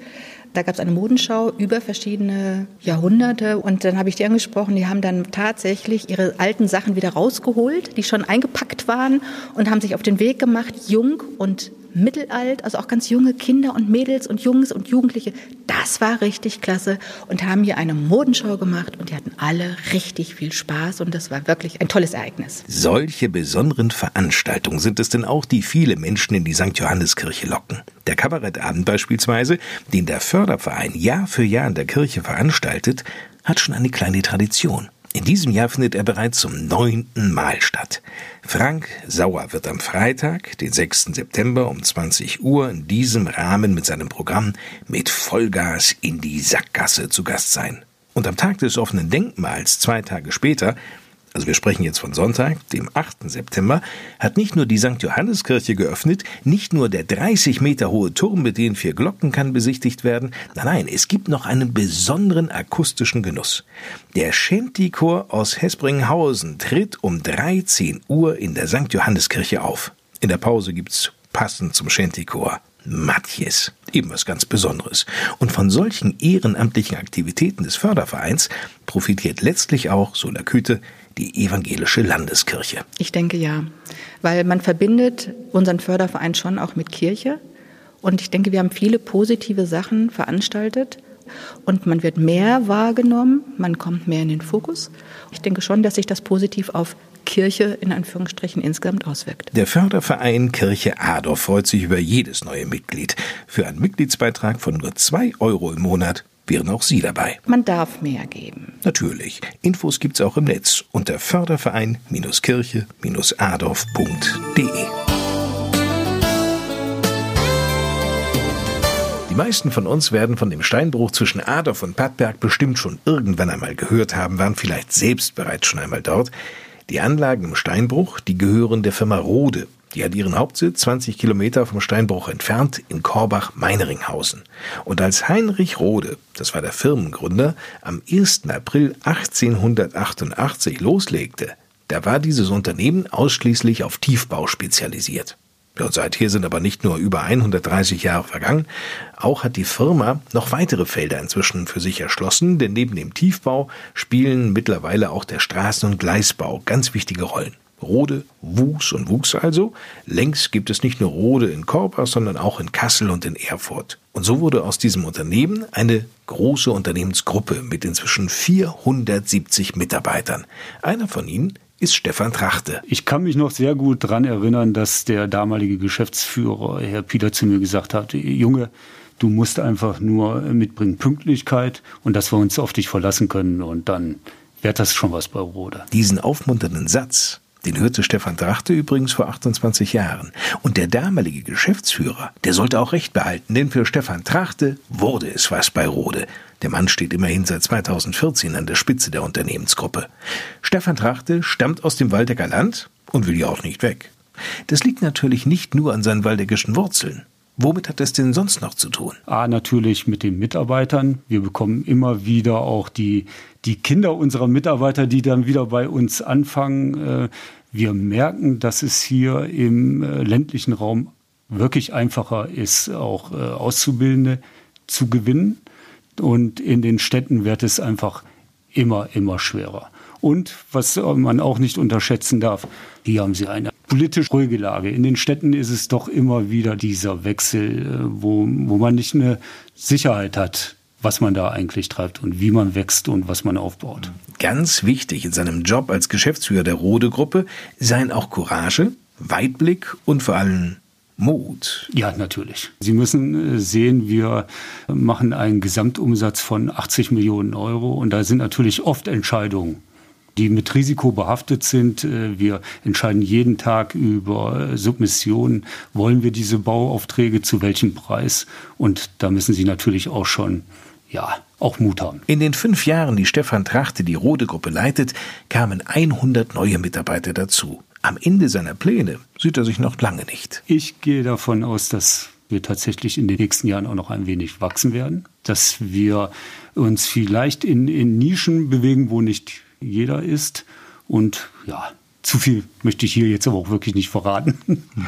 Da gab es eine Modenschau über verschiedene Jahrhunderte und dann habe ich die angesprochen, die haben dann tatsächlich ihre alten Sachen wieder rausgeholt, die schon eingepackt waren und haben sich auf den Weg gemacht, jung und mittelalt, also auch ganz junge Kinder und Mädels und Jungs und Jugendliche. Das war richtig klasse und haben hier eine Modenschau gemacht und die hatten alle richtig viel Spaß und das war wirklich ein tolles Ereignis. Solche besonderen Veranstaltungen sind es denn auch, die viele Menschen in die St. Johanniskirche locken. Der Kabarettabend beispielsweise, den der Förderverein Jahr für Jahr in der Kirche veranstaltet, hat schon eine kleine Tradition. In diesem Jahr findet er bereits zum 9. Mal statt. Frank Sauer wird am Freitag, den 6. September um 20 Uhr in diesem Rahmen mit seinem Programm mit Vollgas in die Sackgasse zu Gast sein. Und am Tag des offenen Denkmals, 2 Tage später, also wir sprechen jetzt von Sonntag, dem 8. September, hat nicht nur die St. Johannis Kirche geöffnet, nicht nur der 30 Meter hohe Turm mit den 4 Glocken kann besichtigt werden, nein, es gibt noch einen besonderen akustischen Genuss. Der Schentichor aus Heringhausen tritt um 13 Uhr in der St. Johannis Kirche auf. In der Pause gibt's passend zum Schentichor Matjes, eben was ganz Besonderes. Und von solchen ehrenamtlichen Aktivitäten des Fördervereins profitiert letztlich auch, so Ulla Küthe, die evangelische Landeskirche. Ich denke ja, weil man verbindet unseren Förderverein schon auch mit Kirche. Und ich denke, wir haben viele positive Sachen veranstaltet. Und man wird mehr wahrgenommen, man kommt mehr in den Fokus. Ich denke schon, dass sich das positiv auf Kirche in Anführungsstrichen insgesamt auswirkt. Der Förderverein Kirche Adorf freut sich über jedes neue Mitglied. Für einen Mitgliedsbeitrag von nur 2 Euro im Monat wären auch Sie dabei. Man darf mehr geben. Natürlich. Infos gibt's auch im Netz unter förderverein-kirche-adorf.de. Die meisten von uns werden von dem Steinbruch zwischen Adorf und Padberg bestimmt schon irgendwann einmal gehört haben, waren vielleicht selbst bereits schon einmal dort. Die Anlagen im Steinbruch, die gehören der Firma Rode. Die hat ihren Hauptsitz 20 Kilometer vom Steinbruch entfernt in Korbach-Meininghausen. Und als Heinrich Rode, das war der Firmengründer, am 1. April 1888 loslegte, da war dieses Unternehmen ausschließlich auf Tiefbau spezialisiert. Und seither sind aber nicht nur über 130 Jahre vergangen, auch hat die Firma noch weitere Felder inzwischen für sich erschlossen, denn neben dem Tiefbau spielen mittlerweile auch der Straßen- und Gleisbau ganz wichtige Rollen. Rode wuchs und wuchs also. Längst gibt es nicht nur Rode in Korbach, sondern auch in Kassel und in Erfurt. Und so wurde aus diesem Unternehmen eine große Unternehmensgruppe mit inzwischen 470 Mitarbeitern. Einer von ihnen ist Stefan Trachte. Ich kann mich noch sehr gut daran erinnern, dass der damalige Geschäftsführer, Herr Peter, zu mir gesagt hat: Junge, du musst einfach nur mitbringen Pünktlichkeit und dass wir uns auf dich verlassen können und dann wird das schon was bei Rode. Diesen aufmunternden Satz, den hörte Stefan Trachte übrigens vor 28 Jahren. Und der damalige Geschäftsführer, der sollte auch recht behalten, denn für Stefan Trachte wurde es was bei Rode. Der Mann steht immerhin seit 2014 an der Spitze der Unternehmensgruppe. Stefan Trachte stammt aus dem Waldecker Land und will ja auch nicht weg. Das liegt natürlich nicht nur an seinen waldeckischen Wurzeln. Womit hat das denn sonst noch zu tun? Natürlich mit den Mitarbeitern. Wir bekommen immer wieder auch die Kinder unserer Mitarbeiter, die dann wieder bei uns anfangen. Wir merken, dass es hier im ländlichen Raum wirklich einfacher ist, auch Auszubildende zu gewinnen. Und in den Städten wird es einfach immer schwerer. Und was man auch nicht unterschätzen darf, hier haben Sie eine politisch ruhige Lage. In den Städten ist es doch immer wieder dieser Wechsel, wo man nicht eine Sicherheit hat, was man da eigentlich treibt und wie man wächst und was man aufbaut. Ganz wichtig in seinem Job als Geschäftsführer der Rohde-Gruppe seien auch Courage, Weitblick und vor allem Mut. Ja, natürlich. Sie müssen sehen, wir machen einen Gesamtumsatz von 80 Millionen Euro und da sind natürlich oft Entscheidungen, die mit Risiko behaftet sind. Wir entscheiden jeden Tag über Submissionen. Wollen wir diese Bauaufträge, zu welchem Preis? Und da müssen Sie natürlich auch schon, auch Mut haben. In den 5 Jahren, die Stefan Trachte die Rohde-Gruppe leitet, kamen 100 neue Mitarbeiter dazu. Am Ende seiner Pläne sieht er sich noch lange nicht. Ich gehe davon aus, dass wir tatsächlich in den nächsten Jahren auch noch ein wenig wachsen werden. Dass wir uns vielleicht in Nischen bewegen, wo nicht jeder ist. Und zu viel möchte ich hier jetzt aber auch wirklich nicht verraten.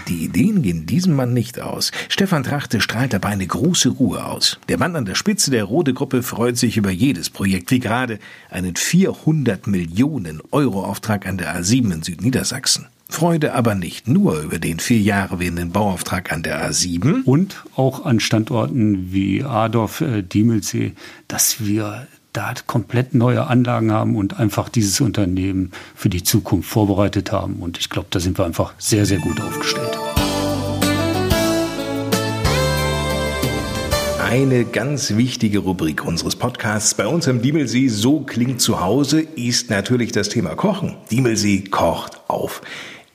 Die Ideen gehen diesem Mann nicht aus. Stefan Trachte strahlt dabei eine große Ruhe aus. Der Mann an der Spitze der Rohde-Gruppe freut sich über jedes Projekt, wie gerade einen 400 Millionen Euro Auftrag an der A7 in Südniedersachsen. Freude aber nicht nur über den 4 Jahre währenden Bauauftrag an der A7. Und auch an Standorten wie Adorf, Diemelsee, dass wir da komplett neue Anlagen haben und einfach dieses Unternehmen für die Zukunft vorbereitet haben. Und ich glaube, da sind wir einfach sehr, sehr gut aufgestellt. Eine ganz wichtige Rubrik unseres Podcasts bei uns im Diemelsee, so klingt zu Hause, ist natürlich das Thema Kochen. Diemelsee kocht auf.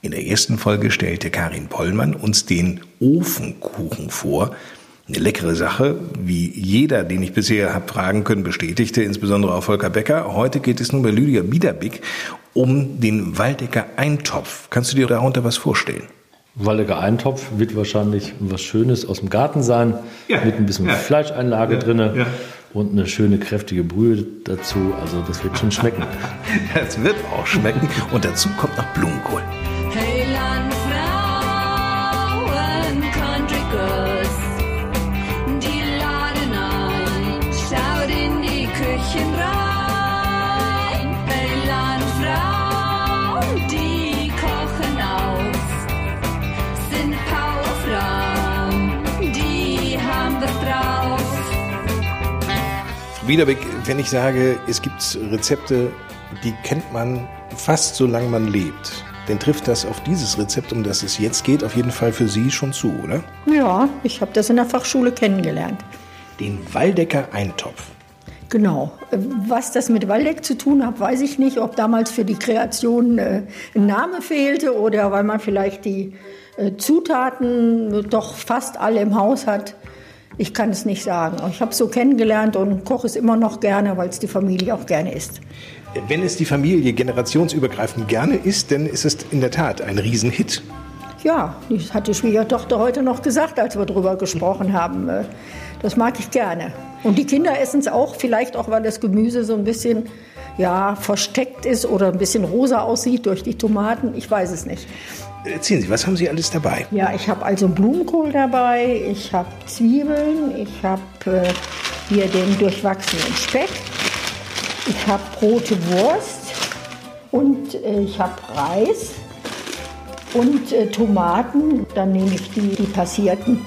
In der ersten Folge stellte Karin Pollmann uns den Ofenkuchen vor. eine leckere Sache, wie jeder, den ich bisher habe fragen können, bestätigte, insbesondere auch Volker Becker. Heute geht es nun bei Lydia Biederbick um den Waldecker Eintopf. Kannst du dir darunter was vorstellen? Waldecker Eintopf wird wahrscheinlich was Schönes aus dem Garten sein, ja, mit ein bisschen Fleischeinlage drinne. Ja. Und eine schöne, kräftige Brühe dazu. Also das wird schon schmecken. Das wird auch schmecken. Und dazu kommt noch Blumenkohl. Hey Landfrauen, Country Girls, die laden ein, schaut in die Küchen rein. Hey Landfrauen, die kochen auf, sind Powerfrauen, die haben wir drauf. Biederbick, wenn ich sage, es gibt Rezepte, die kennt man fast solange man lebt, dann trifft das auf dieses Rezept, um das es jetzt geht, auf jeden Fall für Sie schon zu, oder? Ja, ich habe das in der Fachschule kennengelernt. Den Waldecker Eintopf. Genau. Was das mit Waldeck zu tun hat, weiß ich nicht, ob damals für die Kreation ein Name fehlte oder weil man vielleicht die Zutaten doch fast alle im Haus hat. Ich kann es nicht sagen. Ich habe es so kennengelernt und koche es immer noch gerne, weil es die Familie auch gerne isst. Wenn es die Familie generationsübergreifend gerne isst, dann ist es in der Tat ein Riesenhit. Ja, das hat die Schwiegertochter heute noch gesagt, als wir darüber gesprochen haben. Das mag ich gerne. Und die Kinder essen es auch, vielleicht auch, weil das Gemüse so ein bisschen versteckt ist oder ein bisschen rosa aussieht durch die Tomaten. Ich weiß es nicht. Erzählen Sie, was haben Sie alles dabei? Ja, ich habe also Blumenkohl dabei, ich habe Zwiebeln, ich habe hier den durchwachsenen Speck, ich habe rote Wurst und ich habe Reis und Tomaten. Dann nehme ich die passierten,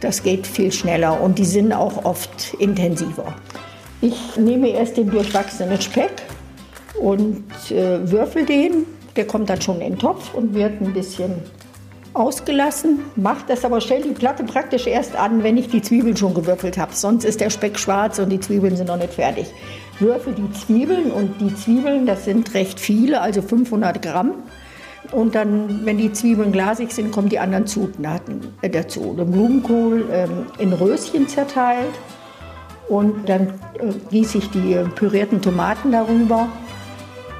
das geht viel schneller und die sind auch oft intensiver. Ich nehme erst den durchwachsenen Speck und würfel den. Der kommt dann schon in den Topf und wird ein bisschen ausgelassen. Macht das aber, stell die Platte praktisch erst an, wenn ich die Zwiebeln schon gewürfelt habe. Sonst ist der Speck schwarz und die Zwiebeln sind noch nicht fertig. Würfel die Zwiebeln und die Zwiebeln, das sind recht viele, also 500 Gramm. Und dann, wenn die Zwiebeln glasig sind, kommen die anderen Zutaten dazu. Den Blumenkohl in Röschen zerteilt und dann gieße ich die pürierten Tomaten darüber.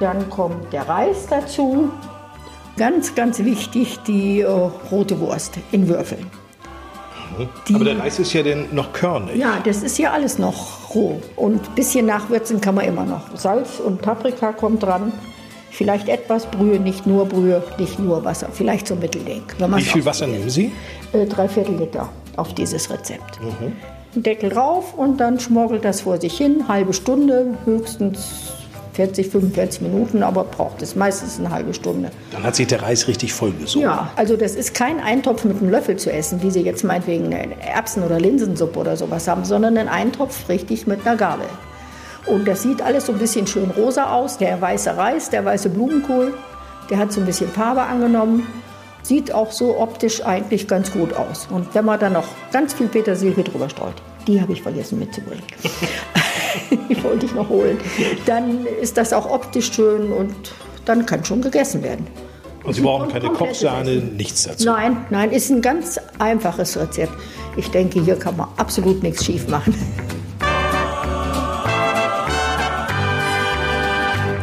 Dann kommt der Reis dazu. Ganz, ganz wichtig, die rote Wurst in Würfeln. Aber der Reis ist ja dann noch körnig. Ja, das ist ja alles noch roh. Und ein bisschen nachwürzen kann man immer noch. Salz und Paprika kommt dran. Vielleicht etwas Brühe, nicht nur Wasser. Vielleicht so ein Mittelding. Wie viel Wasser nehmen Sie? 3/4 Liter auf dieses Rezept. Mhm. Deckel rauf und dann schmorgelt das vor sich hin. Halbe Stunde, höchstens 40, 45 Minuten, aber braucht es meistens eine halbe Stunde. Dann hat sich der Reis richtig vollgesogen. Ja, also das ist kein Eintopf mit einem Löffel zu essen, wie Sie jetzt meinetwegen eine Erbsen- oder Linsensuppe oder sowas haben, sondern ein Eintopf richtig mit einer Gabel. Und das sieht alles so ein bisschen schön rosa aus. Der weiße Reis, der weiße Blumenkohl, der hat so ein bisschen Farbe angenommen. Sieht auch so optisch eigentlich ganz gut aus. Und wenn man dann noch ganz viel Petersilie drüber streut, die habe ich vergessen mitzubringen. Die wollte ich noch holen. Dann ist das auch optisch schön und dann kann schon gegessen werden. Und Sie brauchen keine Kochsahne, nichts dazu? Nein, ist ein ganz einfaches Rezept. Ich denke, hier kann man absolut nichts schief machen.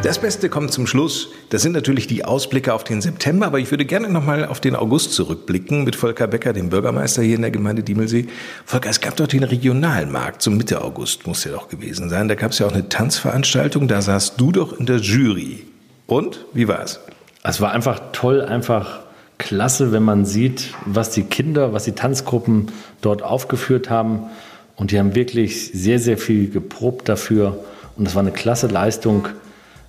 Das Beste kommt zum Schluss. Das sind natürlich die Ausblicke auf den September, aber ich würde gerne nochmal auf den August zurückblicken mit Volker Becker, dem Bürgermeister hier in der Gemeinde Diemelsee. Volker, es gab doch den Regionalmarkt, so Mitte August muss der doch gewesen sein. Da gab es ja auch eine Tanzveranstaltung, da saßt du doch in der Jury. Und, wie war's? Es war einfach toll, einfach klasse, wenn man sieht, was die Kinder, was die Tanzgruppen dort aufgeführt haben. Und die haben wirklich sehr, sehr viel geprobt dafür. Und es war eine klasse Leistung,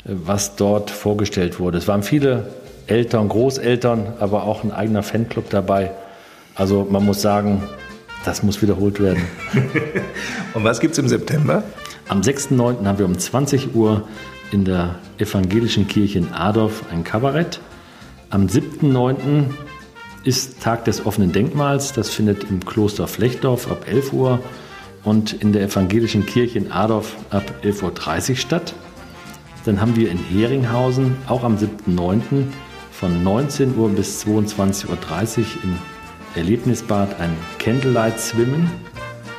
was dort vorgestellt wurde. Es waren viele Eltern, Großeltern, aber auch ein eigener Fanclub dabei. Also man muss sagen, das muss wiederholt werden. Und was gibt's im September? Am 6.9. haben wir um 20 Uhr in der evangelischen Kirche in Adorf ein Kabarett. Am 7.9. ist Tag des offenen Denkmals. Das findet im Kloster Flechtdorf ab 11 Uhr und in der evangelischen Kirche in Adorf ab 11.30 Uhr statt. Dann haben wir in Heringhausen auch am 7.9. von 19 Uhr bis 22.30 Uhr im Erlebnisbad ein Candlelight Swimmen.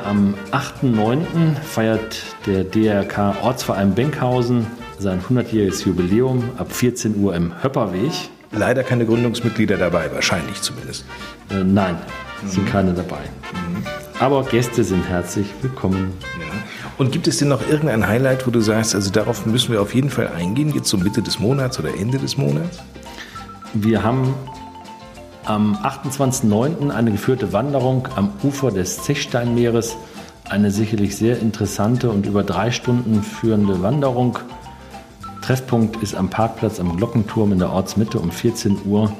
Am 8.9. feiert der DRK Ortsverein Benkhausen sein 100-jähriges Jubiläum ab 14 Uhr im Höpperweg. Leider keine Gründungsmitglieder dabei, wahrscheinlich zumindest. Nein, sind keine dabei. Aber Gäste sind herzlich willkommen. Ja. Und gibt es denn noch irgendein Highlight, wo du sagst, also darauf müssen wir auf jeden Fall eingehen, jetzt so Mitte des Monats oder Ende des Monats? Wir haben am 28.09. eine geführte Wanderung am Ufer des Zechsteinmeeres. Eine sicherlich sehr interessante und über 3 Stunden führende Wanderung. Treffpunkt ist am Parkplatz am Glockenturm in der Ortsmitte um 14 Uhr.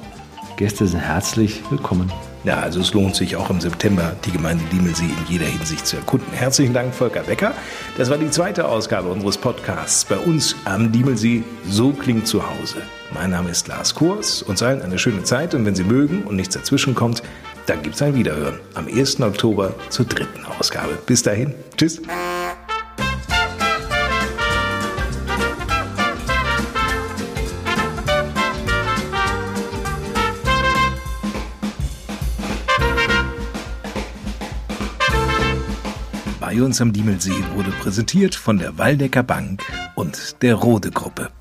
Gäste sind herzlich willkommen. Ja, also es lohnt sich auch im September, die Gemeinde Diemelsee in jeder Hinsicht zu erkunden. Herzlichen Dank, Volker Becker. Das war die 2. Ausgabe unseres Podcasts bei uns am Diemelsee. So klingt zu Hause. Mein Name ist Lars Cohrs. Uns allen eine schöne Zeit und wenn Sie mögen und nichts dazwischen kommt, dann gibt's ein Wiederhören am 1. Oktober zur 3. Ausgabe. Bis dahin. Tschüss. Bei uns am Diemelsee wurde präsentiert von der Waldecker Bank und der Rohde-Gruppe.